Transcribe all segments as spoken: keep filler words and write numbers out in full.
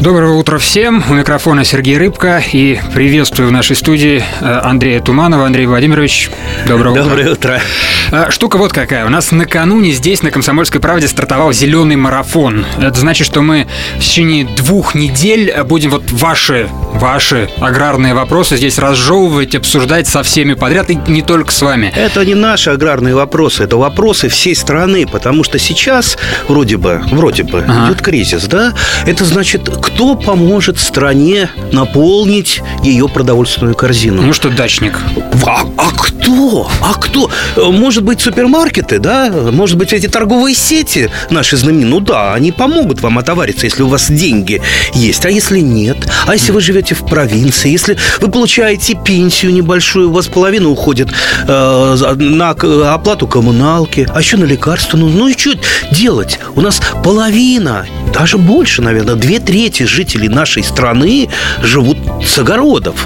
Доброго утра всем. У микрофона Сергей Рыбка. И приветствую в нашей студии Андрея Туманова. Андрей Владимирович, доброго утра. Доброе утро. Штука вот какая. У нас накануне здесь, на «Комсомольской правде», стартовал зеленый марафон. Это значит, что мы в течение двух недель будем вот ваши, ваши аграрные вопросы здесь разжевывать, обсуждать со всеми подряд, и не только с вами. Это не наши аграрные вопросы, это вопросы всей страны, потому что сейчас вроде бы, вроде бы ага. идет кризис, да? Это значит... Кто поможет стране наполнить ее продовольственную корзину? Ну что, дачник? А, а кто? А кто? Может быть, супермаркеты, да? Может быть, эти торговые сети наши знаменитые? Ну да, они помогут вам отовариться, если у вас деньги есть. А если нет? А если вы живете в провинции? Если вы получаете пенсию небольшую, у вас половина уходит э, на оплату коммуналки, а еще на лекарства. Ну, ну и что делать? У нас половина, даже больше, наверное, две трети жители нашей страны живут с огородов.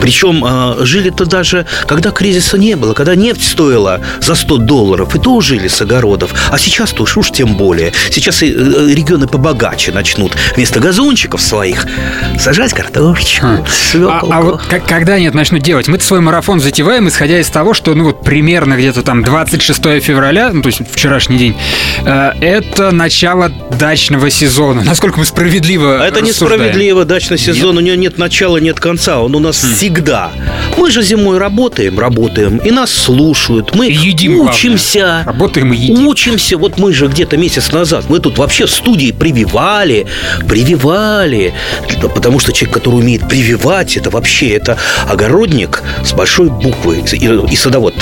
Причем э, жили-то даже, когда кризиса не было, когда нефть стоила за сто долларов, и то жили с огородов. А сейчас-то уж, уж тем более. Сейчас и э, регионы побогаче начнут вместо газончиков своих сажать картошечку, а. свеклу. А, а вот как, когда они это начнут делать? Мы-то свой марафон затеваем, исходя из того, что ну вот примерно где-то там двадцать шестого февраля, ну то есть вчерашний день, э, это начало дачного сезона. Насколько мы справедливо Это рассуждаем. Несправедливо, дачный сезон, нет. у него нет начала, нет конца, он у нас хм. всегда. Мы же зимой работаем, работаем, и нас слушают, мы едим, учимся. Главное. Работаем и едим. Учимся, вот мы же где-то месяц назад, мы тут вообще в студии прививали, прививали, потому что человек, который умеет прививать, это вообще, это огородник с большой буквы, и, и садовод,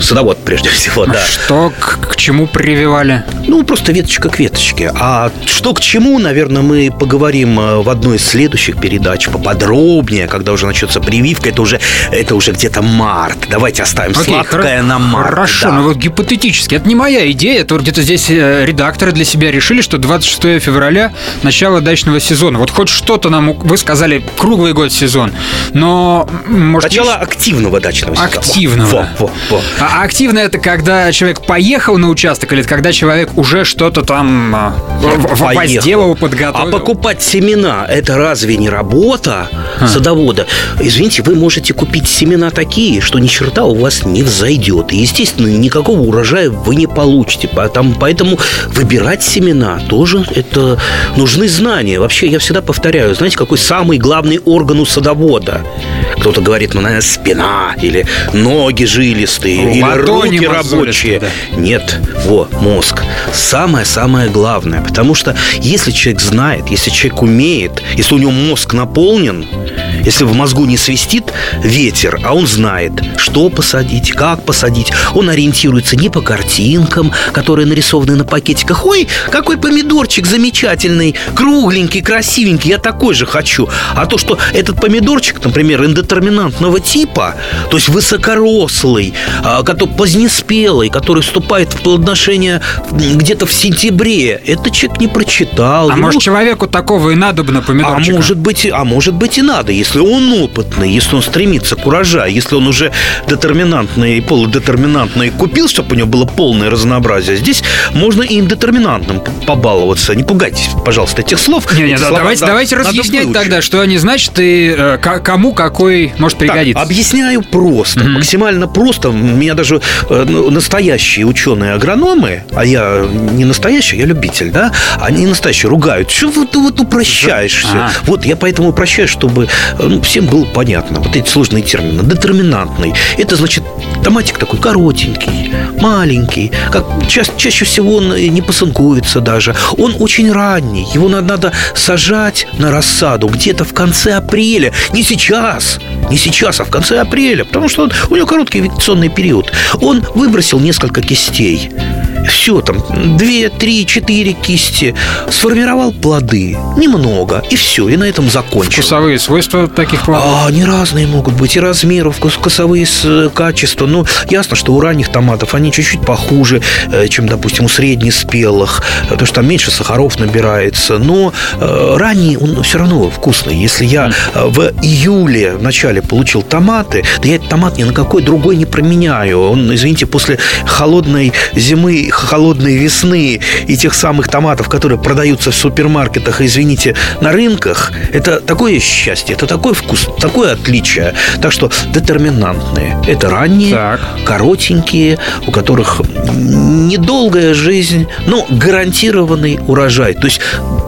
садовод прежде всего, да. Что к, к чему прививали? Ну, просто веточка к веточке, а что к чему, наверное, мы поговорим в одной из следующих передач поподробнее, когда уже начнется прививка. Это уже, это уже где-то март. Давайте оставим Окей, сладкое хор- на март. Хорошо, да. Но вот гипотетически. Это не моя идея. Это где-то здесь редакторы для себя решили, что двадцать шестого февраля начало дачного сезона. Вот хоть что-то нам... Вы сказали, круглый год сезон. Но... Может, начало есть... активного дачного сезона. Активного. Во, во, во. А активно это когда человек поехал на участок или когда человек уже что-то там возделал, подготовил. А покупать семена — это разве не работа а. садовода? Извините, вы можете купить семена такие, что ни черта у вас не взойдет. И, естественно, никакого урожая вы не получите. Поэтому выбирать семена тоже это нужны знания. Вообще, я всегда повторяю, знаете, какой самый главный орган у садовода? Кто-то говорит, ну, наверное, спина, или ноги жилистые, ну, или руки рабочие. Да. Нет, во, мозг. Самое-самое главное. Потому что если человек знает, если человек умеет, если у него мозг наполнен, если в мозгу не свистит ветер, а он знает, что посадить, как посадить, он ориентируется не по картинкам, которые нарисованы на пакетиках. Ой, какой помидорчик замечательный, кругленький, красивенький, я такой же хочу. А то, что этот помидорчик, например, индетерминантного типа, то есть высокорослый, позднеспелый, который вступает в плодоношение где-то в сентябре, это человек не прочитал. А Ему... может, человеку такого и надобно помидорчика? А может быть, а может быть и надо, если он опытный, если он стремится к урожаю, если он уже детерминантный и полудетерминантный купил, чтобы у него было полное разнообразие. Здесь можно и индетерминантным побаловаться. Не пугайтесь, пожалуйста, этих слов. Не, не, да, слова, давайте да, давайте разъяснять тогда, что они значат и э, кому какой может пригодиться. Так, объясняю просто, mm-hmm. максимально просто. Меня даже э, настоящие ученые-агрономы, а я не настоящий, я любитель, да, они настоящие ругают. Что ты вот упрощаешь все? А-а-а. Вот я поэтому упрощаю, чтобы ну, всем было понятно. Вот эти сложные термины. Детерминантный. Это значит томатик такой коротенький, маленький. Как ча- чаще всего он не посынкуется даже. Он очень ранний. Его надо, надо сажать на рассаду где-то в конце апреля. Не сейчас. Не сейчас, а в конце апреля. Потому что он, у него короткий вегетационный период. Он выбросил несколько кистей. все там, две, три, четыре кисти, сформировал плоды, немного, и все, и на этом закончил. Вкусовые свойства таких плодов? А, они разные могут быть, и размеры, вкусовые качества, ну, ясно, что у ранних томатов они чуть-чуть похуже, чем, допустим, у среднеспелых, потому что там меньше сахаров набирается, но ранний он все равно вкусный. Если я в июле в начале получил томаты, да я этот томат ни на какой другой не променяю. Он, извините, после холодной зимы, холодной весны и тех самых томатов, которые продаются в супермаркетах, извините, на рынках, это такое счастье, это такой вкус, такое отличие. Так что детерминантные. Это ранние, так. коротенькие, у которых недолгая жизнь, но гарантированный урожай. То есть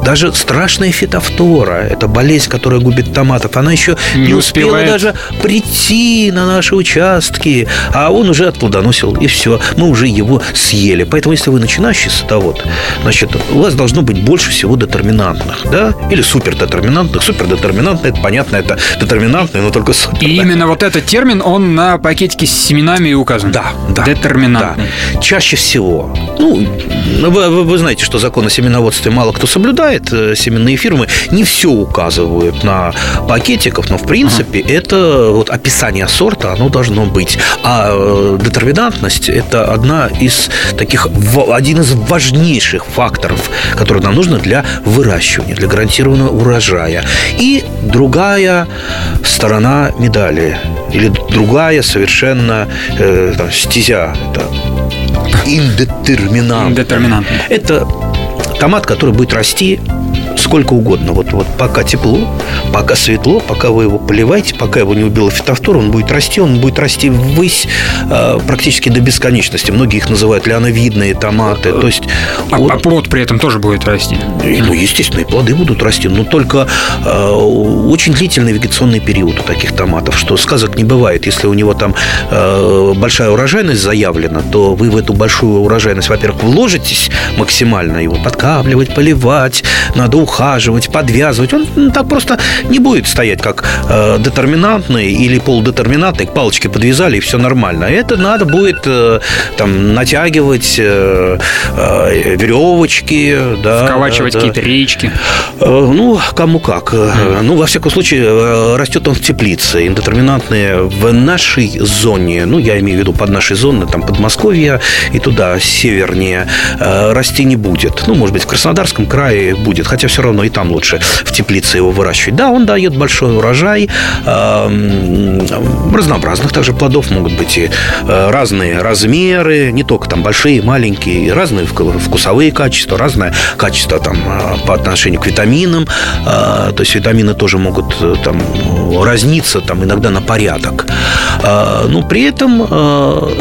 даже страшная фитофтора, это болезнь, которая губит томатов, она еще не, не успела даже прийти на наши участки, а он уже отплодоносил, и все, мы уже его съели. Поэтому, если вы начинающий садовод, значит, у вас должно быть больше всего детерминантных, да, или супердетерминантных. Супердетерминантные, это понятно, это детерминантные, но только супер. И да. именно вот этот термин, он на пакетике с семенами и указан. Да, да. Детерминантный. Да. Чаще всего. Ну, вы, вы, вы знаете, что закон о семеноводстве мало кто соблюдает, семенные фирмы не все указывают на пакетиков, но в принципе ага. это вот описание сорта, оно должно быть. А детерминантность – это одна из таких, один из важнейших факторов, который нам нужен для выращивания, для гарантированного урожая. И другая сторона медали, или другая совершенно э, там, стезя – это индетерминант. Индетерминант. Это томат, который будет расти сколько угодно. Вот, вот пока тепло, пока светло, пока вы его поливаете, пока его не убила фитофтора, он будет расти, он будет расти ввысь э, практически до бесконечности. Многие их называют лиановидные томаты. То есть, а, он... а плод при этом тоже будет расти? И, ну, естественно, и плоды будут расти, но только э, очень длительный вегетационный период у таких томатов, что сказок не бывает. Если у него там э, большая урожайность заявлена, то вы в эту большую урожайность, во-первых, вложитесь максимально, его подкапливать, поливать, надо ухаживать, подвязывать. Он ну, так просто не будет стоять, как э, детерминантный или полудетерминантный. К палочке подвязали, и все нормально. Это надо будет э, там, натягивать э, э, веревочки. Да, вколачивать да, какие-то речки. Э, ну, кому как. Mm. Ну, во всяком случае, э, растет он в теплице. Индетерминантные в нашей зоне, ну, я имею в виду под нашей зоной, там, Подмосковье и туда, севернее, э, расти не будет. Ну, может быть, в Краснодарском крае будет, хотя все равно и там лучше в теплице его выращивать. Да, он дает большой урожай разнообразных также плодов, могут быть и разные размеры, не только там большие, маленькие, разные вкусовые качества, разное качество там по отношению к витаминам. То есть витамины тоже могут там разниться там иногда на порядок. Но при этом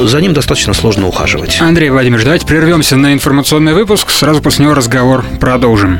за ним достаточно сложно ухаживать. Андрей Владимирович, давайте прервемся на информационный выпуск, сразу после него разговор продолжим.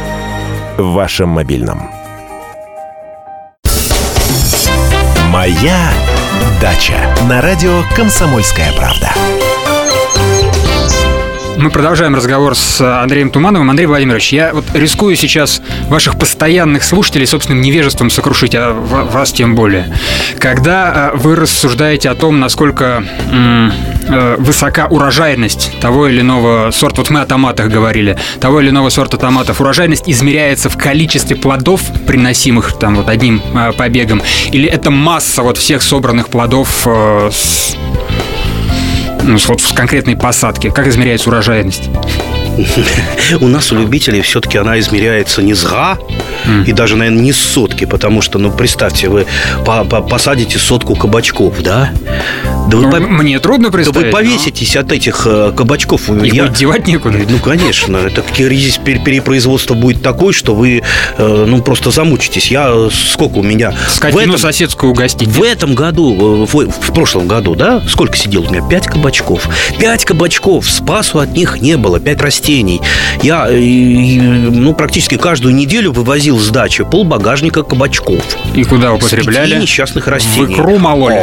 В вашем мобильном. Моя дача. На радио «Комсомольская правда». Мы продолжаем разговор с Андреем Тумановым. Андрей Владимирович, я вот рискую сейчас ваших постоянных слушателей собственным невежеством сокрушить, а вас тем более. Когда вы рассуждаете о том, насколько м- высока урожайность того или иного сорта, вот мы о томатах говорили, того или иного сорта томатов, урожайность измеряется в количестве плодов, приносимых там вот одним э, побегом, или это масса вот всех собранных плодов э, с... Ну, вот в конкретной посадке. Как измеряется урожайность? У нас, у любителей, все-таки она измеряется не с га mm. и даже, наверное, не с сотки. Потому что, ну, представьте, вы посадите сотку кабачков, да? Да ну, вы, мне трудно представить. Да вы повеситесь но... от этих кабачков. Их Я... будет девать некуда. Ну, конечно. Это здесь перепроизводство будет такое, что вы ну, просто замучитесь. Я сколько у меня... Скотину в этом... соседскую угостить. В этом году, в, в прошлом году, да, сколько сидел у меня? Пять кабачков. Пять кабачков. Спасу от них не было. Пять растений. Я ну, практически каждую неделю вывозил с дачи полбагажника кабачков. И куда употребляли? Среди несчастных растений. В икру мололи.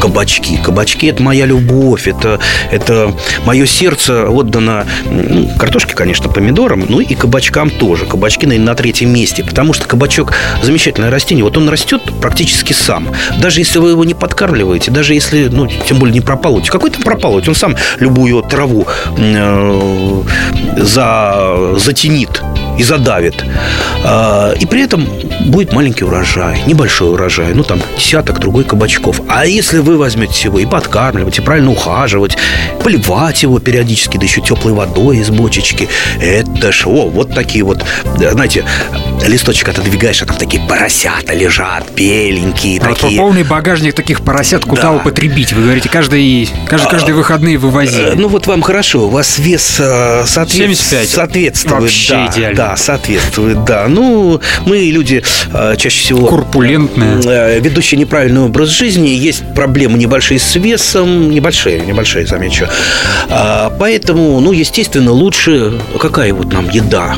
Кабачки. Кабачки – это моя любовь, это, это мое сердце отдано ну, картошке, конечно, помидорам, ну и кабачкам тоже. Кабачки, наверное, на третьем месте, потому что кабачок – замечательное растение. Вот он растет практически сам. Даже если вы его не подкармливаете, даже если, ну, тем более не пропалываете. Какой там пропалывать? Он сам любую траву э, за, затенит. И задавит. И при этом будет маленький урожай, небольшой урожай, ну там десяток другой кабачков. А если вы возьмете его и подкармливаете, правильно ухаживать, поливать его периодически, да еще теплой водой из бочечки, это ж о, вот такие вот, знаете, листочек отодвигаешь, а там такие поросята лежат, беленькие а такие. Вот полный багажник таких поросят куда да. употребить? Вы говорите, каждый, каждый, каждые выходные вывозили. Ну вот вам хорошо, у вас вес соответ... соответствует. Вообще да, идеально. Да, соответствует, да. Ну, мы люди э, чаще всего... Корпулентные. Э, ведущие неправильный образ жизни. Есть проблемы небольшие с весом. Небольшие, небольшие, замечу. Э, поэтому, ну, естественно, лучше... Какая вот нам еда?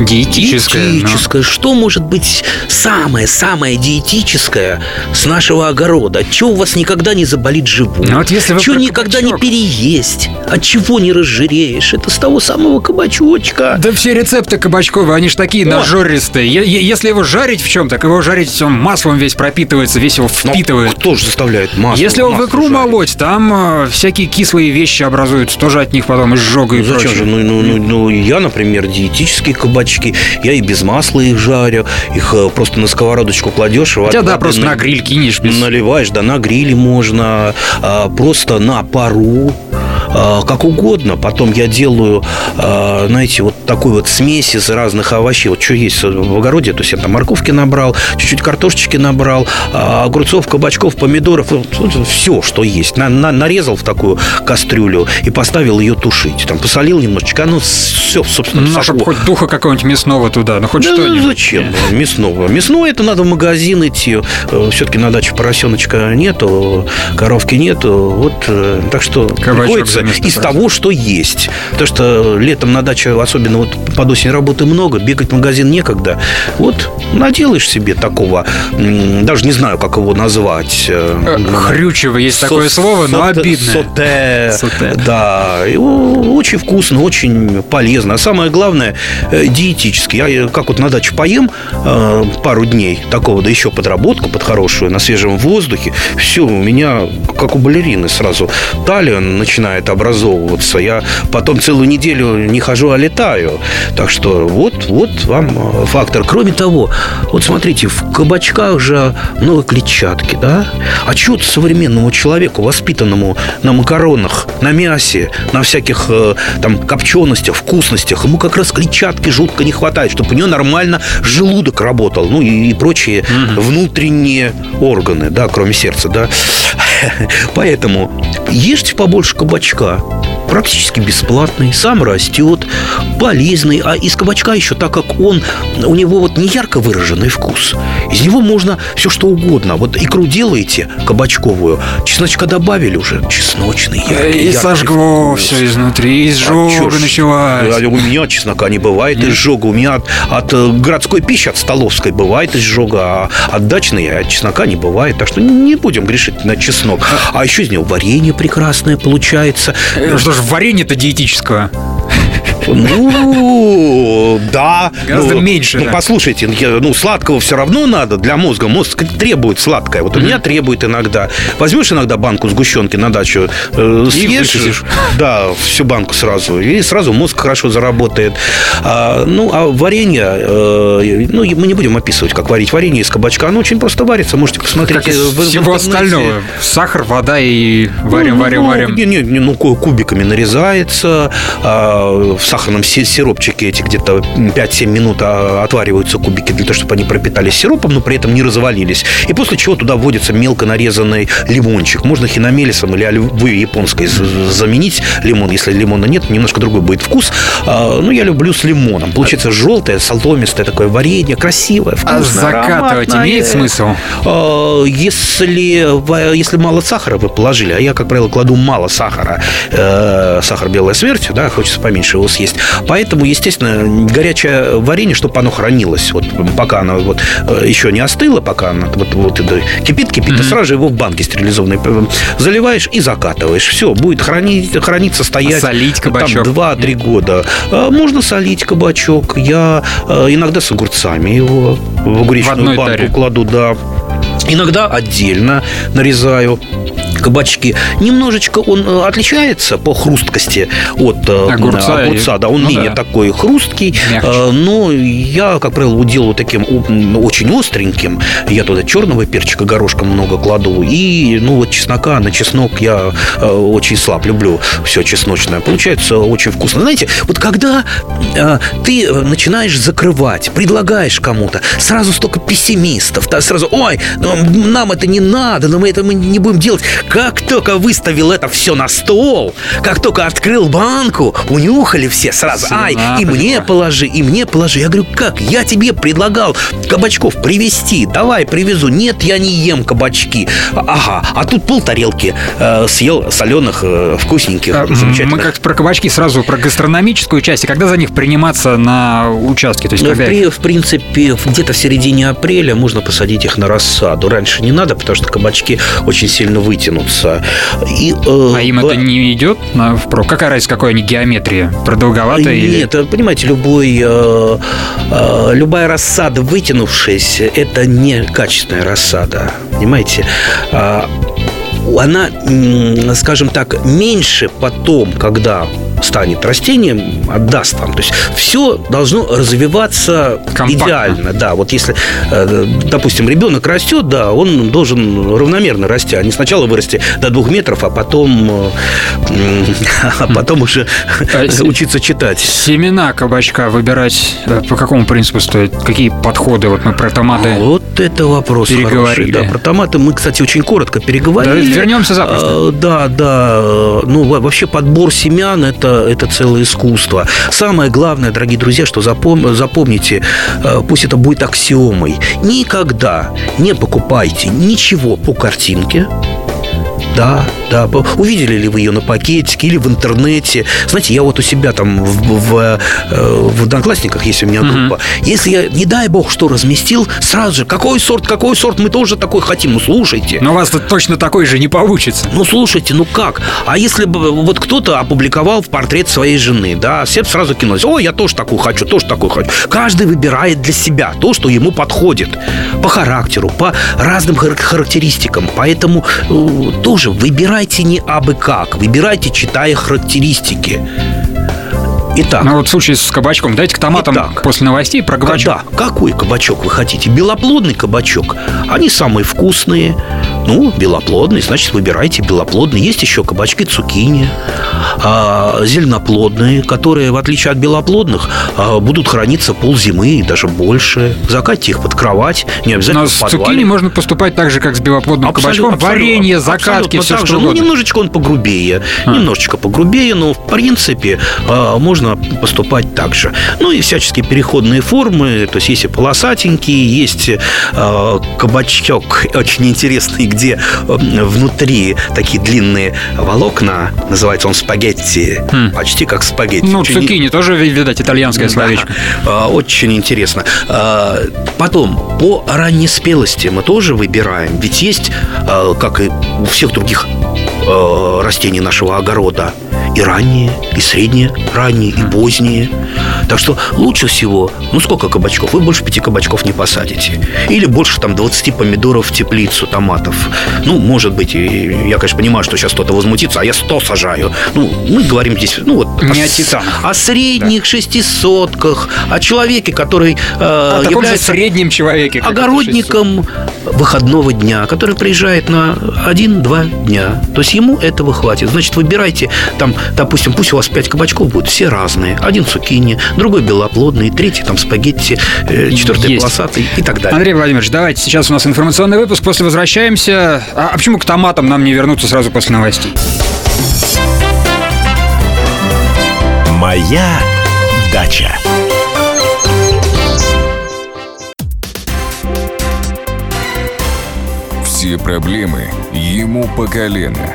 Диетическое. Диетическое. Но... Что может быть самое-самое диетическое с нашего огорода? От чего у вас никогда не заболит живот? Ну, вот если вы чего никогда кабачок... не переесть? От чего не разжиреешь? Это с того самого кабачочка. Да все рецепты кабачковые, они ж такие вот. Нажористые. Если его жарить в чем, так его жарить, он маслом весь пропитывается, весь его впитывает. Но кто же заставляет масло? Если его в икру жарить? Молоть, там всякие кислые вещи образуются. Тоже от них потом изжога и ну, прочее. Зачем же? Ну, ну, ну, ну, я, например, диетический кабачок. Я и без масла их жарю. Их просто на сковородочку кладешь. Хотя да, просто на гриль кинешь без... Наливаешь, да, на гриле можно. Просто на пару. Как угодно. Потом я делаю, знаете, вот такую вот смесь из разных овощей. Вот что есть в огороде, то есть я там морковки набрал, чуть-чуть картошечки набрал, огурцов, кабачков, помидоров, все, что есть. Нарезал в такую кастрюлю и поставил ее тушить. Там посолил немножечко, оно все, собственно, ну, чтобы хоть духа какого-нибудь мясного туда, ну хоть да что-нибудь. Зачем мясного? Мясное это надо в магазин идти. Все-таки на даче поросеночка нету, коровки нету. Вот, так что приходится из того, что есть. Потому что летом на даче, особенно вот под осень, работы много, бегать в магазин некогда. Вот наделаешь себе такого, даже не знаю, как его назвать. Хрючево, есть со- такое слово, со- но обидное. Соте. Соте. Да, его очень вкусно, очень полезно. А самое главное, диетически. Я как вот на даче поем пару дней такого, да еще подработку под хорошую, на свежем воздухе. Все, у меня, как у балерины сразу, талия начинает образовываться. Я потом целую неделю не хожу, а летаю. Так что вот, вот вам фактор. Кроме того, вот смотрите, в кабачках же много клетчатки, да? А чего современному человеку, воспитанному на макаронах, на мясе, на всяких там копченостях, вкусностях, ему как раз клетчатки жутко не хватает, чтобы у него нормально желудок работал, ну и, и прочие mm-hmm. внутренние органы, да, кроме сердца, да? Поэтому ешьте побольше кабачка. Практически бесплатный, сам растет, полезный. А из кабачка еще, так как он, у него вот не ярко выраженный вкус, из него можно все что угодно. Вот икру делаете кабачковую, чесночка добавили уже, чесночный яркий, и сожгло все изнутри, изжога началась. У меня чеснока не бывает изжога. У меня от, от городской пищи, от столовской бывает изжога, а от дачной, от чеснока не бывает. Так что не будем грешить на чеснок. А еще из него варенье прекрасное получается. Что ж, варенье-то диетического. Ну, да. Гораздо ну, меньше. Ну, да. Послушайте, ну, сладкого все равно надо для мозга. Мозг требует сладкое. Вот mm-hmm. у меня требует иногда. Возьмешь иногда банку сгущенки на дачу, э, съешь. И да, всю банку сразу. И сразу мозг хорошо заработает. А, ну, а варенье, э, ну, мы не будем описывать, как варить варенье из кабачка. Оно очень просто варится. Можете посмотреть. Как в, всего в остального. Сахар, вода и варим, ну, варим, ну, варим. Не, не, ну, кубиками нарезается. в сахарном сиропчике эти где-то пять-семь минут отвариваются кубики для того, чтобы они пропитались сиропом, но при этом не развалились. И после чего туда вводится мелко нарезанный лимончик. Можно хинамелисом или альвы японской заменить лимон. Если лимона нет, немножко другой будет вкус. Но я люблю с лимоном. Получается желтое, соломистое такое варенье, красивое, вкусное, ароматное. А закатывать имеет смысл? Если, если мало сахара вы положили, а я, как правило, кладу мало сахара, сахар белая смерть, да, хочется поменьше его съесть. Поэтому, естественно, горячее варенье, чтобы оно хранилось. Вот пока оно вот еще не остыло, пока оно вот, вот кипит, кипит, mm-hmm. и сразу же его в банке стерилизованной заливаешь и закатываешь. Все, будет хранить, храниться, стоять. А солить кабачок? Там два-три года. Можно солить кабачок. Я иногда с огурцами его в огуречную в банку таре. кладу, да. Иногда отдельно нарезаю кабачки. Немножечко он отличается по хрусткости от огурца, огурца. Да, он ну менее да. такой хрусткий. Мягче. Но я, как правило, его делаю таким очень остреньким. Я туда черного перчика горошком много кладу. И, ну, вот чеснока, на чеснок я очень слаб. Люблю все чесночное. Получается очень вкусно. Знаете, вот когда ты начинаешь закрывать, предлагаешь кому-то, сразу столько пессимистов. Сразу, ой, нам это не надо, но мы это мы не будем делать. Как только выставил это все на стол, как только открыл банку, унюхали все сразу. Ай, и мне положи, и мне положи. Я говорю, как? Я тебе предлагал кабачков привезти. Давай, привезу. Нет, я не ем кабачки. Ага, а тут полтарелки э, съел соленых, э, вкусненьких, а, замечательных. Мы как-то про кабачки сразу, про гастрономическую часть. И когда за них приниматься на участке? То есть, ну, когда... в, в принципе, где-то в середине апреля можно посадить их на рассаду. Раньше не надо, потому что кабачки очень сильно вытянут. И, э, а им это не идет впрок? Какая разница, какой они геометрия? Продолговатая или... Нет, понимаете, любой, э, э, любая рассада, вытянувшаяся, это не качественная рассада. Понимаете? Она, скажем так, меньше потом, когда станет растением, отдаст вам. То есть все должно развиваться компактно, идеально. Да, вот если, допустим, ребенок растет, да, он должен равномерно расти, а не сначала вырасти до двух метров, а потом, а потом уже учиться читать. Семена кабачка выбирать по какому принципу стоит? Какие подходы? Вот мы про томаты. Вот это вопрос переговорили. Хороший. Да, про томаты мы, кстати, очень коротко переговорили. Да, вернемся запросто. Да, да. Ну вообще подбор семян — это Это целое искусство. Самое главное, дорогие друзья, что запом... запомните, пусть это будет аксиомой. Никогда не покупайте ничего по картинке. Да, да. Увидели ли вы ее на пакетике или в интернете? Знаете, я вот у себя там в, в, в одноклассниках, есть у меня группа. Uh-huh. Если я, не дай бог, что разместил, сразу же, какой сорт, какой сорт, мы тоже такой хотим. Ну, слушайте. Но у вас точно такой же не получится. Ну, слушайте, ну как? А если бы вот кто-то опубликовал в портрет своей жены, да, все сразу кинулись. Ой, я тоже такую хочу, тоже такую хочу. Каждый выбирает для себя то, что ему подходит. По характеру, по разным характеристикам. Поэтому тоже выбирайте не абы как, выбирайте, читая характеристики. Итак. Ну вот в случае с кабачком, давайте к томатам. Итак, после новостей про кабачок. Да, какой кабачок вы хотите? Белоплодный кабачок. Они самые вкусные. Ну, белоплодный, значит, выбирайте белоплодный. Есть еще кабачки цукини, зеленоплодные, которые, в отличие от белоплодных, будут храниться ползимы и даже больше. Закатьте их под кровать, не обязательно. Но в подвале. С цукини можно поступать так же, как с белоплодным абсолютно, кабачком. Абсолютно, варенье, закатки, все что угодно. Ну, немножечко он погрубее, а. немножечко погрубее, но, в принципе, можно поступать так же. Ну, и всяческие переходные формы, то есть есть и полосатенькие, есть кабачок очень интересный, где внутри такие длинные волокна, называется он спагетти, хм. почти как спагетти. Ну, очень... цукини тоже, видать, итальянское да. словечко. Очень интересно. Потом, по ранней спелости мы тоже выбираем, ведь есть, как и у всех других растений нашего огорода, и ранние, и средние, ранние, и поздние. Так что лучше всего, ну сколько кабачков? Вы больше пяти кабачков не посадите. Или больше там двадцати помидоров в теплицу, томатов. Ну, может быть, я, конечно, понимаю, что сейчас кто-то возмутится, а я сто сажаю. Ну, мы говорим здесь, ну вот, не о, о, о средних да. шестисотках, о человеке, который э, является средним человеке, огородником выходного дня, который приезжает на один-два дня. То есть ему этого хватит. Значит, выбирайте там допустим, пусть у вас пять кабачков будут, все разные. Один цукини, другой белоплодный, третий там спагетти, э, четвертый есть. Полосатый и так далее. Андрей Владимирович, давайте, сейчас у нас информационный выпуск, после возвращаемся. А почему к томатам нам не вернуться сразу после новостей? Моя дача. Все проблемы ему по колено.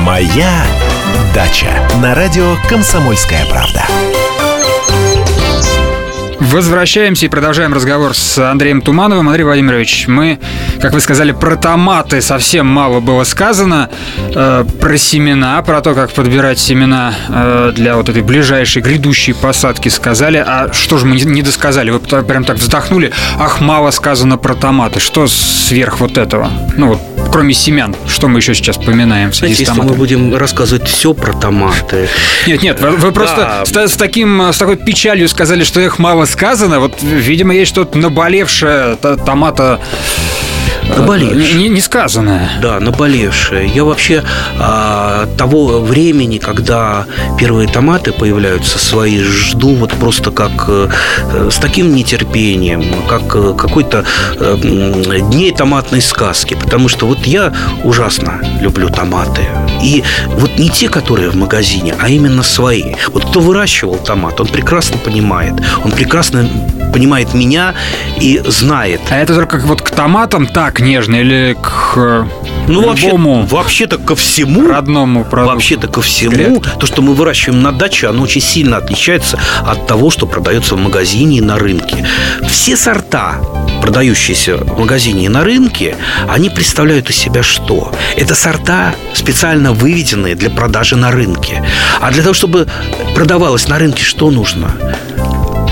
«Моя дача» на радио «Комсомольская правда». Возвращаемся и продолжаем разговор с Андреем Тумановым. Андрей Владимирович, мы, как вы сказали, про томаты совсем мало было сказано, э, про семена, про то, как подбирать семена э, для вот этой ближайшей грядущей посадки сказали. А что же мы не досказали? Вы прям так вздохнули. Ах, мало сказано про томаты. Что сверх вот этого? Ну вот, кроме семян, что мы еще сейчас поминаем в связи с томатами? Если мы будем рассказывать все про томаты... Нет, нет, вы, вы просто да. с, с, таким, с такой печалью сказали, что их мало сказано. Вот, видимо, есть что-то наболевшее томата... Наболевшее. Не, не сказанное. Да, наболевшее. Я вообще а, того времени, когда первые томаты появляются свои, жду вот просто как с таким нетерпением, как какой-то дней томатной сказки. Потому что вот я ужасно люблю томаты. И вот не те, которые в магазине, а именно свои. Вот кто выращивал томат, он прекрасно понимает. Он прекрасно понимает меня и знает. А это только вот к томатам так нежно или к... Ну, вообще, вообще-то ко всему родному продукту. Вообще-то ко всему то, что мы выращиваем на даче, оно очень сильно отличается от того, что продается в магазине и на рынке. Все сорта, продающиеся в магазине и на рынке, они представляют из себя что? Это сорта, специально выведенные для продажи на рынке. А для того, чтобы продавалось на рынке, что нужно?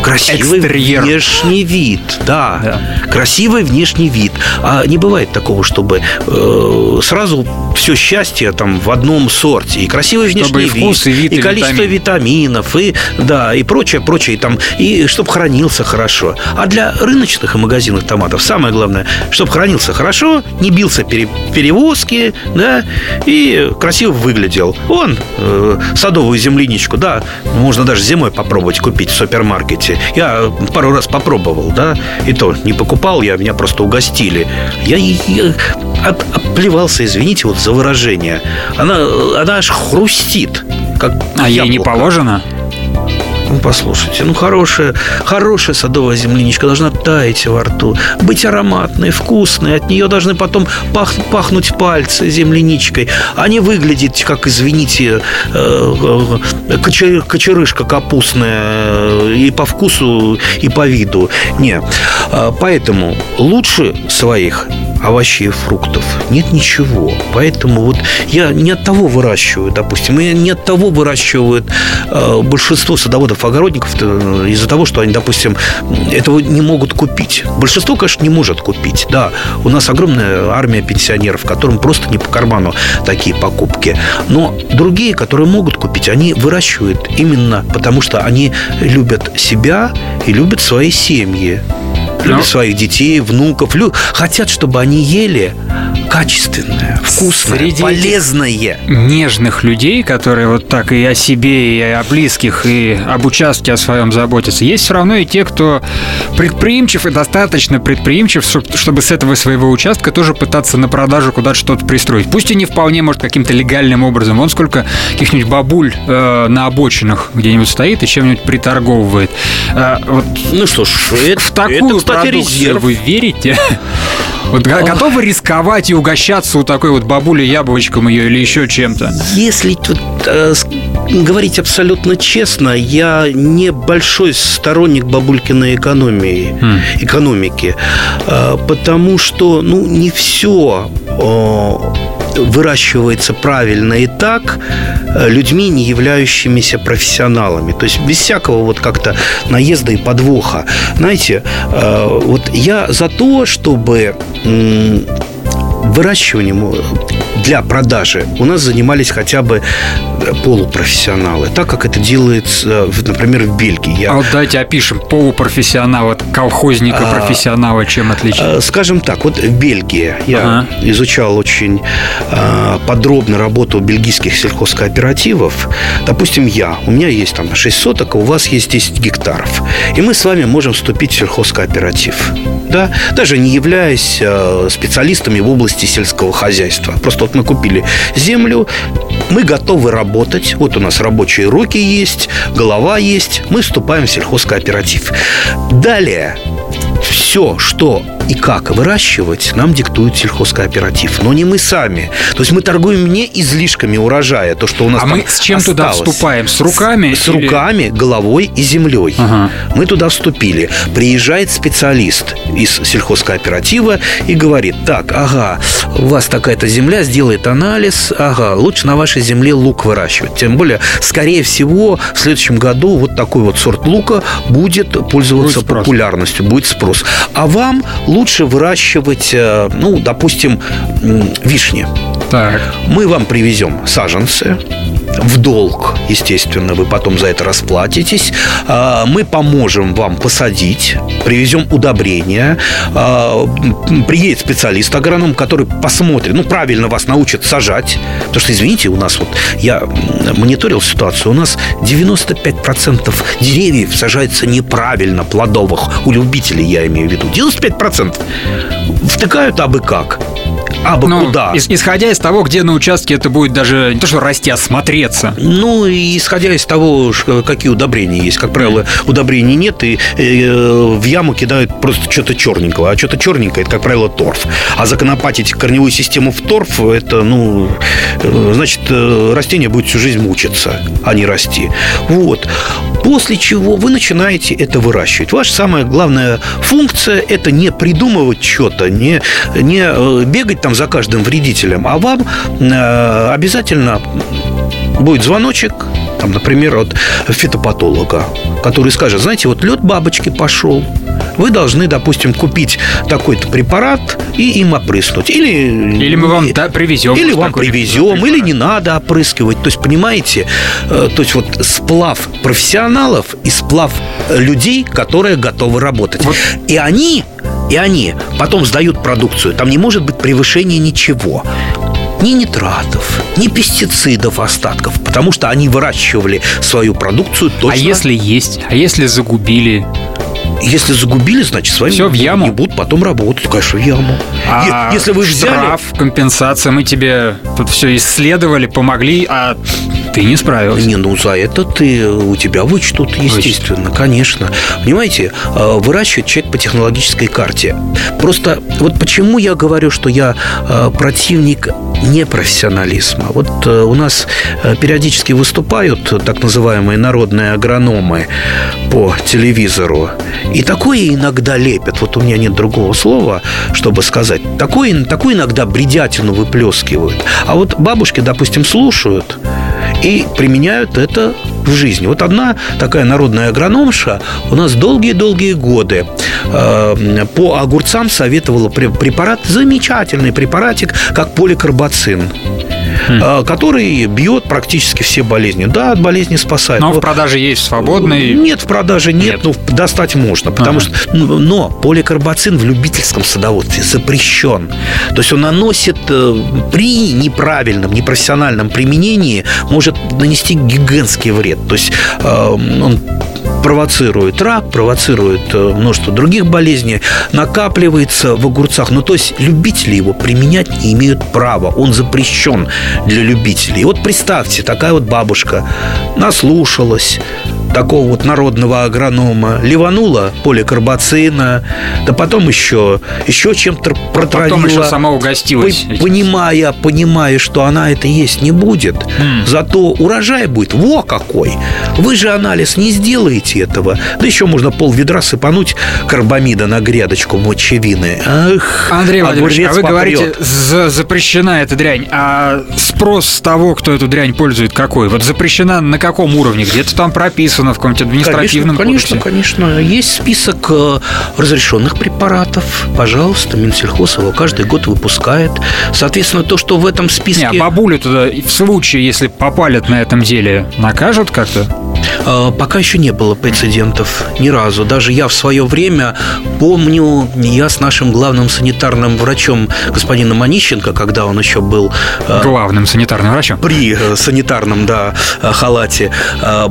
Красивый Экстерьер. внешний вид, да. да. Красивый внешний вид. А не бывает такого, чтобы э, сразу все счастье там в одном сорте. И красивый внешний вид, и, вкус, и, вид, и, и количество витамин. витаминов, и да, и прочее, прочее, и там, и чтобы хранился хорошо. А для рыночных и магазинных томатов самое главное, чтобы хранился хорошо, не бился пере, перевозки, да, и красиво выглядел. Вон э, садовую земляничку, да, можно даже зимой попробовать купить в супермаркете. Я пару раз попробовал, да, и то не покупал я, меня просто угостили. Я, я оплевался, извините, вот за выражение. Она, она аж хрустит, как яблоко. А ей не положено? Ну, послушайте, ну, хорошая, хорошая садовая земляничка должна таять во рту, быть ароматной, вкусной. От нее должны потом пах, пахнуть пальцы земляничкой. А не выглядеть, как, извините, кочерышка капустная и по вкусу, и по виду. Нет. Поэтому лучше своих овощей и фруктов нет ничего. Поэтому вот я не от того выращиваю, допустим, и не от того выращивают большинство садоводов, огородников из-за того, что они, допустим, этого не могут купить. Большинство, конечно, не может купить. Да, у нас огромная армия пенсионеров, которым просто не по карману такие покупки. Но другие, которые могут купить, они выращивают именно потому, что они любят себя и любят свои семьи. Любят своих детей, внуков. Лю... Хотят, чтобы они ели качественное, вкусное, среди полезное. Нежных людей, которые вот так и о себе, и о близких, и об участке о своем заботятся, есть все равно и те, кто предприимчив и достаточно предприимчив, чтобы с этого своего участка тоже пытаться на продажу куда-то что-то пристроить. Пусть и не вполне, может, каким-то легальным образом. Вон сколько каких-нибудь бабуль э, на обочинах где-нибудь стоит и чем-нибудь приторговывает. Э, вот ну что ж, это, в такую это, кстати, продукцию резерв. Вы верите? Вот готовы рисковать и угощаться у такой вот бабули яблочком ее или еще чем-то? Если тут э, говорить абсолютно честно, я небольшой сторонник бабулькиной экономии, mm. экономики, э, потому что, ну, не все э, выращивается правильно и так людьми, не являющимися профессионалами. То есть без всякого вот как-то наезда и подвоха. Знаете, э, вот я за то, чтобы э, выращиванием для продажи у нас занимались хотя бы полупрофессионалы, так как это делается, например, в Бельгии. Я... А вот давайте опишем полупрофессионала от колхозника, а, профессионала, чем отличие? Скажем так, вот в Бельгии я ага. изучал очень а, подробно работу бельгийских сельхозкооперативов. Допустим, я, у меня есть там шесть соток, а у вас есть десять гектаров. И мы с вами можем вступить в сельхозкооператив, да? Даже не являясь специалистами в области сельского хозяйства. Просто вот мы купили землю, мы готовы работать, вот у нас рабочие руки есть, голова есть, мы вступаем в сельхозкооператив. Далее, все, что и как выращивать, нам диктует сельхозкооператив, но не мы сами. То есть мы торгуем не излишками урожая, то, что у нас а там осталось. А мы с чем осталось. Туда вступаем? С руками? С, с руками, головой и землей. Ага. Мы туда вступили. Приезжает специалист из сельхозкооператива и говорит: так, ага, у вас такая-то земля, сделает анализ, ага, лучше на вашей земле лук выращивать. Тем более, скорее всего, в следующем году вот такой вот сорт лука будет пользоваться будет популярностью, будет спрос. А вам лучше выращивать, ну, допустим, вишни. Так. Мы вам привезем саженцы в долг, естественно, вы потом за это расплатитесь. Мы поможем вам посадить, привезем удобрения. Приедет специалист, агроном, который посмотрит, ну, правильно вас научат сажать. Потому что, извините, у нас вот, я мониторил ситуацию, у нас девяносто пять процентов деревьев сажается неправильно, плодовых, у любителей, я имею в виду. девяносто пять процентов втыкают абы как. Абы ну, куда. Исходя из того, где на участке это будет даже не то, что расти, а смотреться. Ну, и исходя из того, какие удобрения есть. Как правило, удобрений нет, и, и в яму кидают просто что-то черненького. А что-то черненькое, это, как правило, торф. А законопатить корневую систему в торф, это, ну, значит, растение будет всю жизнь мучиться, а не расти. Вот. После чего вы начинаете это выращивать. Ваша самая главная функция – это не придумывать что-то, не, не бегать там за каждым вредителем, а вам э, обязательно будет звоночек, там, например, от фитопатолога, который скажет: знаете, вот лёт бабочки пошел, вы должны, допустим, купить такой-то препарат и им опрыснуть. Или, или мы вам да, привезем. Или вам привезем, препарат. Или не надо опрыскивать. То есть, понимаете, э, то есть, вот сплав профессионалов и сплав людей, которые готовы работать. Вот. И они... И они потом сдают продукцию. Там не может быть превышения ничего. Ни нитратов, ни пестицидов, остатков. Потому что они выращивали свою продукцию точно. А если есть? А если загубили? Если загубили, значит, с вами все в яму. Не будут потом работать. Конечно, в яму. А если вы взяли... штраф, компенсация. Мы тебе тут все исследовали, помогли, а... ты не справился. Не, ну за это ты, у тебя вычтут, естественно, вычтут. Конечно. Понимаете, выращивает человек по технологической карте. Просто вот почему я говорю, что я противник непрофессионализма. Вот у нас периодически выступают так называемые народные агрономы по телевизору. И такое иногда лепят. Вот у меня нет другого слова, чтобы сказать. Такое, такое иногда бредятину выплескивают. А вот бабушки, допустим, слушают и применяют это в жизни. Вот одна такая народная агрономша у нас долгие-долгие годы э, по огурцам советовала препарат, замечательный препаратик, как поликарбацин, э, который бьет практически все болезни. Да, от болезни спасает. Но, но в продаже есть свободный? Нет, в продаже нет, нет. но достать можно. Потому ага. что, но поликарбацин в любительском садоводстве запрещен. То есть он наносит э, при неправильном, непрофессиональном применении может нанести гигантский вред. То есть э, он провоцирует рак, провоцирует множество других болезней, накапливается в огурцах. Ну, то есть любители его применять не имеют права. Он запрещен для любителей. И вот представьте, такая вот бабушка наслушалась, такого вот народного агронома, ливанула поликарбацина, да потом еще, еще чем-то протравила. Потом еще сама угостилась. Понимая, понимая, что она это есть не будет, mm. зато урожай будет во какой. Вы же анализ не сделаете этого. Да еще можно полведра сыпануть карбамида на грядочку мочевины. Ах, Андрей Владимирович, а вы говорите, запрещена эта дрянь. А спрос с того, кто эту дрянь пользует, какой? Вот запрещена на каком уровне? Где-то там прописано в каком-то административном кодексе? Конечно, конечно. Есть список разрешенных препаратов. Пожалуйста, Минсельхоз его каждый год выпускает. Соответственно, то, что в этом списке... Не, а бабулю туда в случае, если попалят на этом деле, накажут как-то? Пока еще не было прецедентов ни разу. Даже я в свое время помню, я с нашим главным санитарным врачом господином Онищенко, когда он еще был главным санитарным врачом, при санитарном, да, халате,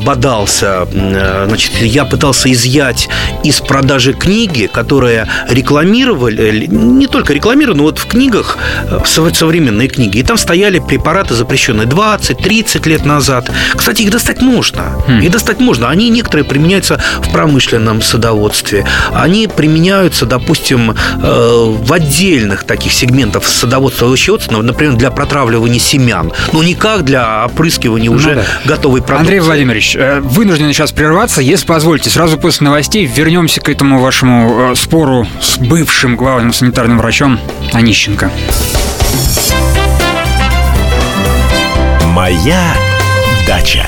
бодался. Значит, я пытался изъять из продажи книги, которые рекламировали, не только рекламировали, но вот в книгах, в современные книги, и там стояли препараты, запрещенные двадцать-тридцать лет назад. Кстати, их достать можно. И достать можно. Они некоторые применяются в промышленном садоводстве. Они применяются, допустим, в отдельных таких сегментах садоводства и овощеводства, например, для протравливания семян, но не как для опрыскивания ну, уже да. готовой продукции. Андрей Владимирович, вынуждены сейчас прерваться. Если позволите, сразу после новостей вернемся к этому вашему спору с бывшим главным санитарным врачом Онищенко. Моя дача.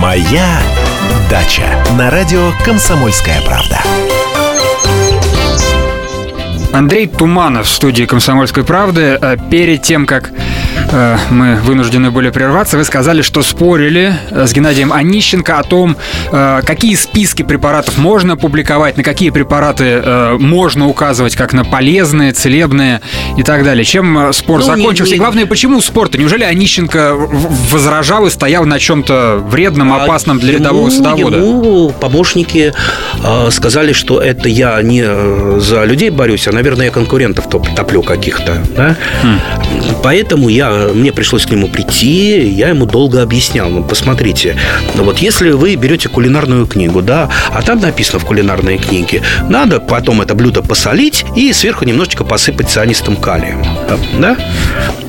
«Моя дача» на радио «Комсомольская правда». Андрей Туманов в студии «Комсомольской правды». Перед тем, как э, мы вынуждены были прерваться, вы сказали, что спорили с Геннадием Онищенко о том, э, какие списки препаратов можно публиковать, на какие препараты э, можно указывать, как на полезные, целебные и так далее. Чем спор ну, закончился? Не, не, и главное, почему спор-то? Неужели Онищенко возражал и стоял на чем-то вредном, опасном для рядового садовода? Ему помощники э, сказали, что это я не за людей борюсь, а на Наверное, я конкурентов топлю каких-то, да? mm. Поэтому я, мне пришлось к нему прийти. Я ему долго объяснял. Ну, посмотрите, ну, вот если вы берете кулинарную книгу, да, а там написано в кулинарной книге, надо потом это блюдо посолить и сверху немножечко посыпать цианистым калием, да?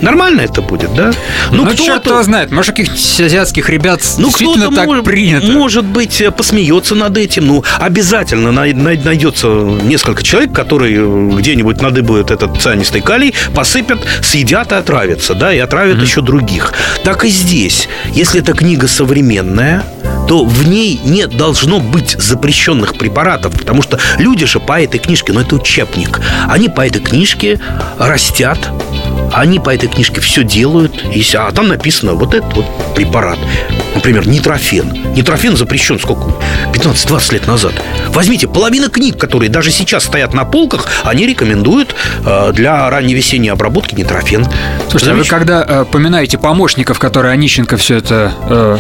Нормально это будет, да? Ну, ну кто-то... черт его знает, может, каких-нибудь азиатских ребят ну, действительно так может, принято. Может быть, посмеется над этим. Ну, обязательно найдется несколько человек, которые... где-нибудь надыбают этот цианистый калий, посыпят, съедят и отравятся, да, и отравят mm-hmm. еще других. Так и здесь. Если эта книга современная, то в ней не должно быть запрещенных препаратов, потому что люди же по этой книжке, ну, это учебник, они по этой книжке растят, они по этой книжке все делают, и, а там написано вот этот вот препарат. Например, нитрофен. Нитрофен запрещен сколько? пятнадцать-двадцать лет назад. Возьмите, половина книг, которые даже сейчас стоят на полках, они рекомендуют э, для ранневесенней обработки нитрофен. Слушайте, а вы когда э, поминаете помощников, которые Онищенко все это э,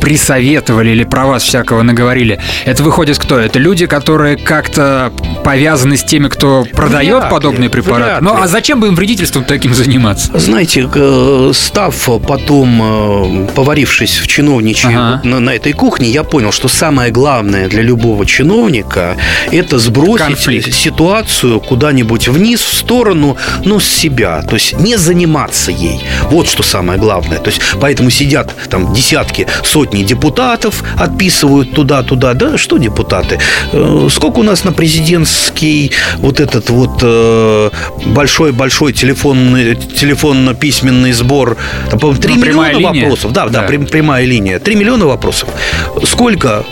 присоветовали или про вас всякого наговорили, это выходит кто? Это люди, которые как-то повязаны с теми, кто продает вряд подобные ли, препараты? Ну, а зачем бы им вредительством таким заниматься? Знаете, э, став потом, э, поварившись в чиновниках, Ага. На, на этой кухне я понял, что самое главное для любого чиновника — это сбросить конфликт, ситуацию куда-нибудь вниз, в сторону, но с себя. То есть не заниматься ей. Вот что самое главное. То есть поэтому сидят там десятки, сотни депутатов, отписывают туда-туда. Да что депутаты? Сколько у нас на президентский вот этот вот большой-большой телефонный, телефонно-письменный сбор? Там, по-моему, три ну, миллиона линия. Вопросов. Да, да, да. Прямая линия. Три миллиона вопросов. Сколько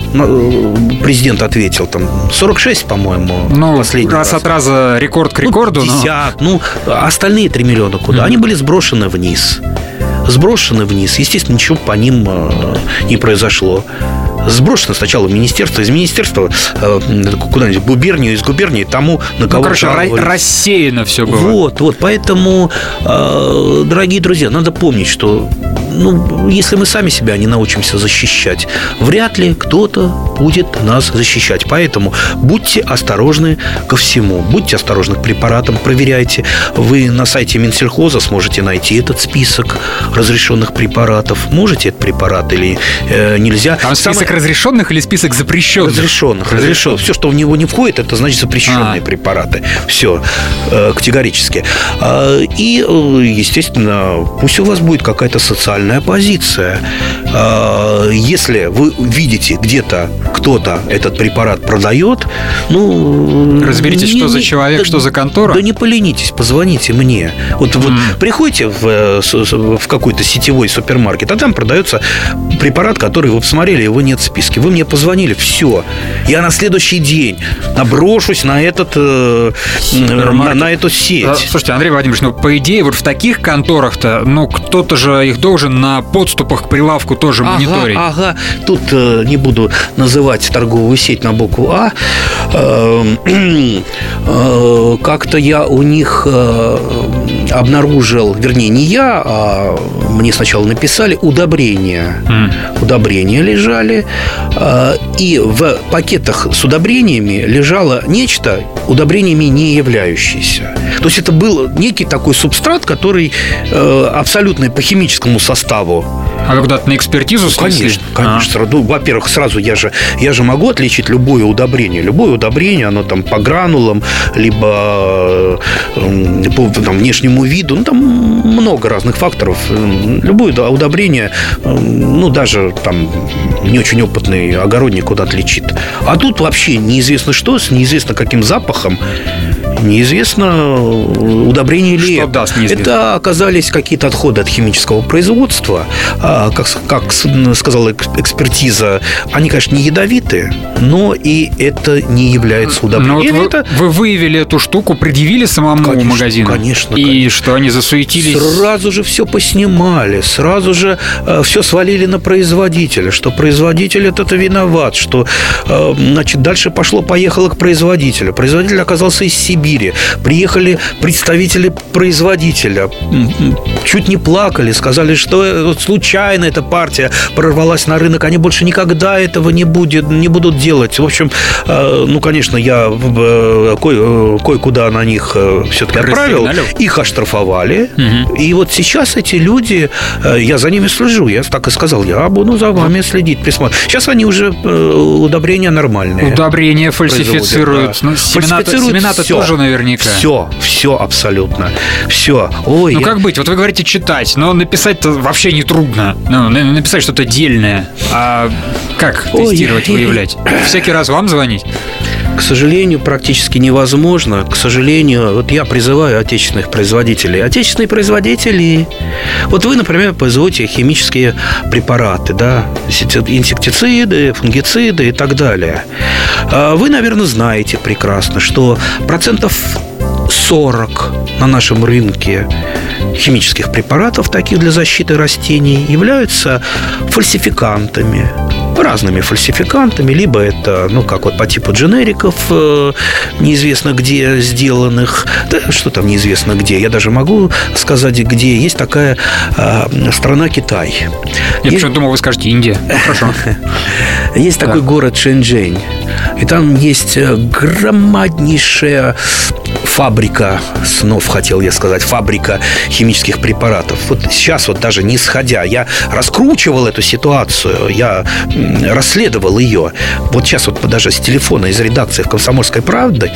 президент ответил? Там сорок шесть, по-моему, ну, последний раз. раз от раза рекорд к рекорду. Ну, пятьдесят. Но... Ну, остальные три миллиона куда? Mm-hmm. Они были сброшены вниз. сброшены вниз. Естественно, ничего по ним не произошло. Сброшено сначала в министерство, из министерства куда-нибудь в губернию, из губернии тому, на кого... Ну, короче, ра- рассеяно все было. Вот, вот, поэтому, дорогие друзья, надо помнить, что, ну, если мы сами себя не научимся защищать, вряд ли кто-то будет нас защищать. Поэтому будьте осторожны ко всему. Будьте осторожны к препаратам, проверяйте. Вы на сайте Минсельхоза сможете найти этот список разрешенных препаратов. Можете этот препарат или э, нельзя. Там список Самое... разрешенных или список запрещенных? Разрешенных. Разрешенных. Все, что в него не входит, это значит запрещенные А-а. препараты. Все. Э, категорически. Э, и, естественно, пусть у вас будет какая-то социальная позиция. Если вы видите, где-то кто-то этот препарат продает, ну... Разберитесь, не, что за человек, да, что за контора. Да не поленитесь, позвоните мне. Вот, mm. вот приходите в, в какой-то сетевой супермаркет, а там продается препарат, который вы посмотрели, его нет в списке. Вы мне позвонили, все. Я на следующий день наброшусь на этот на, на эту сеть. А, слушайте, Андрей Владимирович, ну, по идее, вот в таких конторах-то, ну, кто-то же их должен на подступах к прилавку тоже ага, мониторить. Ага, тут э, не буду называть торговую сеть на букву А. Э, э, э, как-то я у них э, обнаружил, вернее, не я, а мне сначала написали удобрения. Mm. Удобрения лежали. Э, и в пакетах с удобрениями лежало нечто, удобрениями не являющееся. То есть это был некий такой субстрат, который э, абсолютно по химическому составу. А вы куда-то на экспертизу ну, конечно, конечно. Ну, во-первых, сразу я же, я же могу отличить любое удобрение. Любое удобрение, оно там по гранулам, либо по там, внешнему виду. Ну, там много разных факторов. Любое удобрение, ну, даже там не очень опытный огородник куда отличит. А тут вообще неизвестно что, с неизвестно каким запахом, неизвестно удобрение или что даст, неизвестно. Это оказались какие-то отходы от химического производства. Как, как сказала экспертиза, они, конечно, не ядовиты, но и это не является удобрением. Вот вы, это... вы выявили эту штуку, предъявили самому конечно, магазину? Конечно, И конечно. Что, они засуетились? Сразу же все поснимали, сразу же все свалили на производителя, что производитель это виноват, что, значит, дальше пошло-поехало к производителю. Производитель оказался из Сибири. Приехали представители производителя, чуть не плакали, сказали, что случайно эта партия прорвалась на рынок, они больше никогда этого не, будет, не будут делать. В общем, ну, конечно, я кое-куда на них все-таки отправил. Их оштрафовали. Угу. И вот сейчас эти люди, я за ними слежу, я так и сказал, я буду за вами следить, присматривать. Сейчас они уже удобрения нормальные. Удобрения фальсифицируют. Да. Ну, семена-то, семена-то тоже наверняка. Все, все абсолютно. Все. Ой, ну, я... как быть? Вот вы говорите читать, но написать-то вообще не трудно. Ну, написать что-то дельное. А как тестировать, Ой. выявлять? Всякий раз вам звонить? К сожалению, практически невозможно. К сожалению, вот я призываю отечественных производителей. Отечественные производители. Вот вы, например, производите химические препараты, да, инсектициды, фунгициды и так далее. Вы, наверное, знаете прекрасно, что процентов сорок на нашем рынке химических препаратов, таких для защиты растений, являются фальсификантами. Разными фальсификантами. Либо это, ну, как вот по типу дженериков, э, неизвестно где сделанных. Да, что там неизвестно где? Я даже могу сказать, где. Есть такая э, страна Китай. Я почему-то думал, вы скажете Индия. Хорошо. Есть такой город Шэньчжэнь. И там есть громаднейшая фабрика снов, хотел я сказать, фабрика химических препаратов. Вот сейчас вот даже не сходя, я раскручивал эту ситуацию, я расследовал ее. Вот сейчас вот даже с телефона из редакции «Комсомольской правды»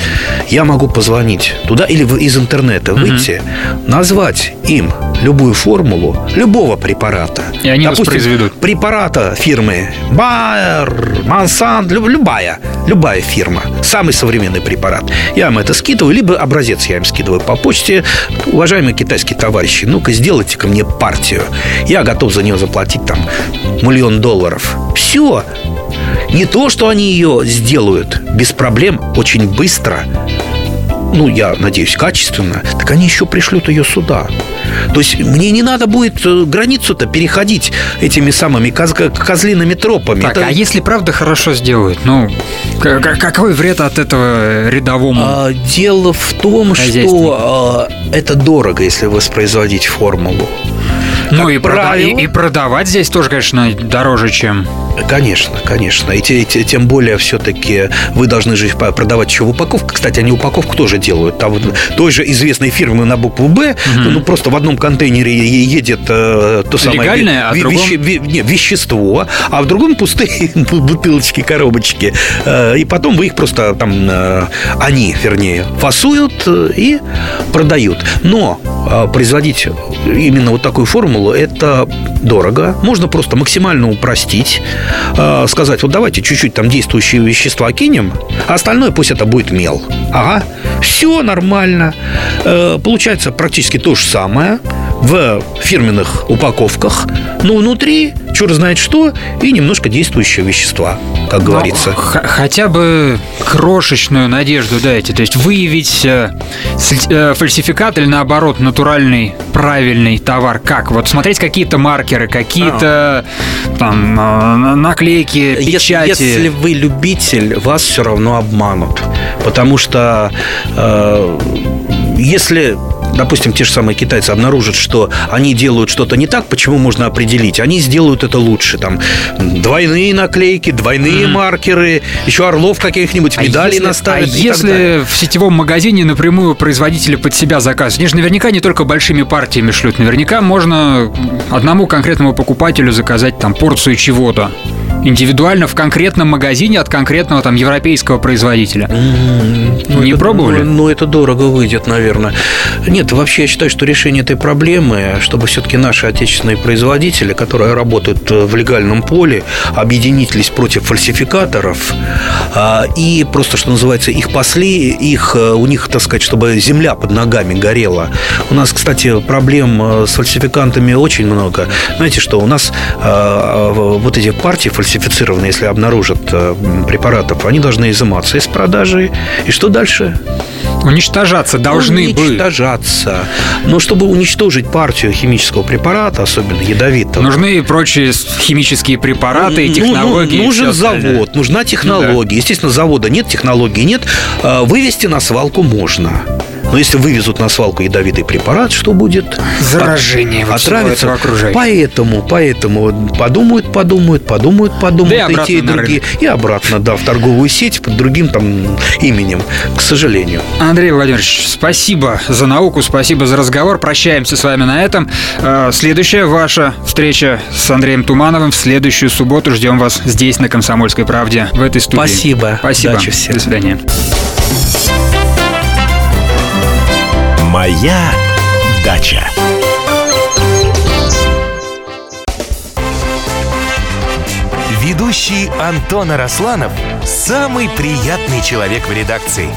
я могу позвонить туда или из интернета выйти, угу. назвать им любую формулу любого препарата. И они воспроизведут. Допустим, препарата фирмы Байер, Монсанто, любая, любая фирма. Самый современный препарат. Я им это скидываю, либо образец я им скидываю по почте. Уважаемые китайские товарищи, ну-ка сделайте ко мне партию. Я готов за нее заплатить там миллион долларов. Все. Не то, что они ее сделают без проблем, очень быстро. ну, я надеюсь, качественно, так они еще пришлют ее сюда. То есть мне не надо будет границу-то переходить этими самыми коз- козлиными тропами. Так, это... а если правда хорошо сделают, ну, какой вред от этого рядовому? А, дело в том, что а, это дорого, если воспроизводить формулу. Ну и, прода- и, и продавать здесь тоже, конечно, дороже, чем... Конечно, конечно. И те, те, тем более все-таки вы должны же продавать еще в упаковках. Кстати, они упаковку тоже делают. Там той же известной фирмы на букву «Б», угу. ну просто в одном контейнере едет э, то самое легальное, ве- а другом... веще- ве- не, вещество, а в другом пустые бутылочки, коробочки. Э, и потом вы их просто там, э, они, вернее, фасуют и продают. Но э, производить именно вот такую формулу — это дорого. Можно просто максимально упростить. Сказать, вот давайте чуть-чуть там действующие вещества кинем, а остальное пусть это будет мел. Ага, все нормально. Получается практически то же самое в фирменных упаковках, но внутри черт знает что и немножко действующего вещества, как но говорится. Х- хотя бы крошечную надежду дайте, то есть выявить э, э, фальсификат или наоборот натуральный, правильный товар. Как? Вот смотреть какие-то маркеры, какие-то а. там э, наклейки, печати. Если, если вы любитель, вас все равно обманут, потому что э, если... Допустим, те же самые китайцы обнаружат, что они делают что-то не так, почему можно определить? Они сделают это лучше. Там двойные наклейки, двойные mm-hmm. маркеры, еще орлов каких-нибудь, медалей а наставят. А если в сетевом магазине напрямую производители под себя заказывают? Они же наверняка не только большими партиями шлют. Наверняка можно одному конкретному покупателю заказать там порцию чего-то. Индивидуально в конкретном магазине от конкретного там европейского производителя. Mm-hmm. Не это, пробовали? Ну, ну, это дорого выйдет, наверное. Нет, вообще я считаю, что решение этой проблемы, чтобы все-таки наши отечественные производители, которые работают в легальном поле, объединились против фальсификаторов и просто, что называется, их пасли, их, у них, так сказать, чтобы земля под ногами горела. У нас, кстати, проблем с фальсификантами очень много. Знаете что, у нас вот эти партии фальсификаторов, если обнаружат препаратов, они должны изыматься из продажи. И что дальше? Уничтожаться должны быть. Уничтожаться. Но чтобы уничтожить партию химического препарата, особенно ядовитого, нужны и прочие химические препараты, ну, технологии. Ну, нужен завод, нужна технология. Да. Естественно, завода нет, технологии нет. Вывести на свалку можно. Но если вывезут на свалку ядовитый препарат, что будет? Заражение. От, отравится в окружающих. Поэтому, поэтому подумают, подумают, подумают, подумают. Да и, и те, и другие. Рынок. И обратно, да, в торговую сеть под другим там именем, к сожалению. Андрей Владимирович, спасибо за науку, спасибо за разговор. Прощаемся с вами на этом. Следующая ваша встреча с Андреем Тумановым в следующую субботу. Ждем вас здесь, на «Комсомольской правде», в этой студии. Спасибо. Спасибо. До свидания. Моя дача. Ведущий Антон Арасланов – самый приятный человек в редакции.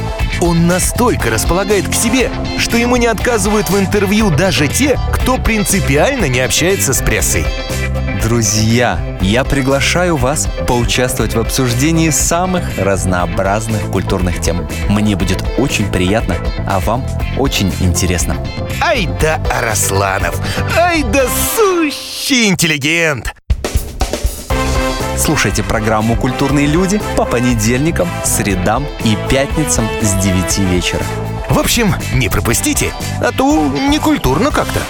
Он настолько располагает к себе, что ему не отказывают в интервью даже те, кто принципиально не общается с прессой. Друзья, я приглашаю вас поучаствовать в обсуждении самых разнообразных культурных тем. Мне будет очень приятно, а вам очень интересно. Ай да Арасланов! Ай да сущий интеллигент! Слушайте программу «Культурные люди» по понедельникам, средам и пятницам с девяти вечера. В общем, не пропустите, а то некультурно как-то.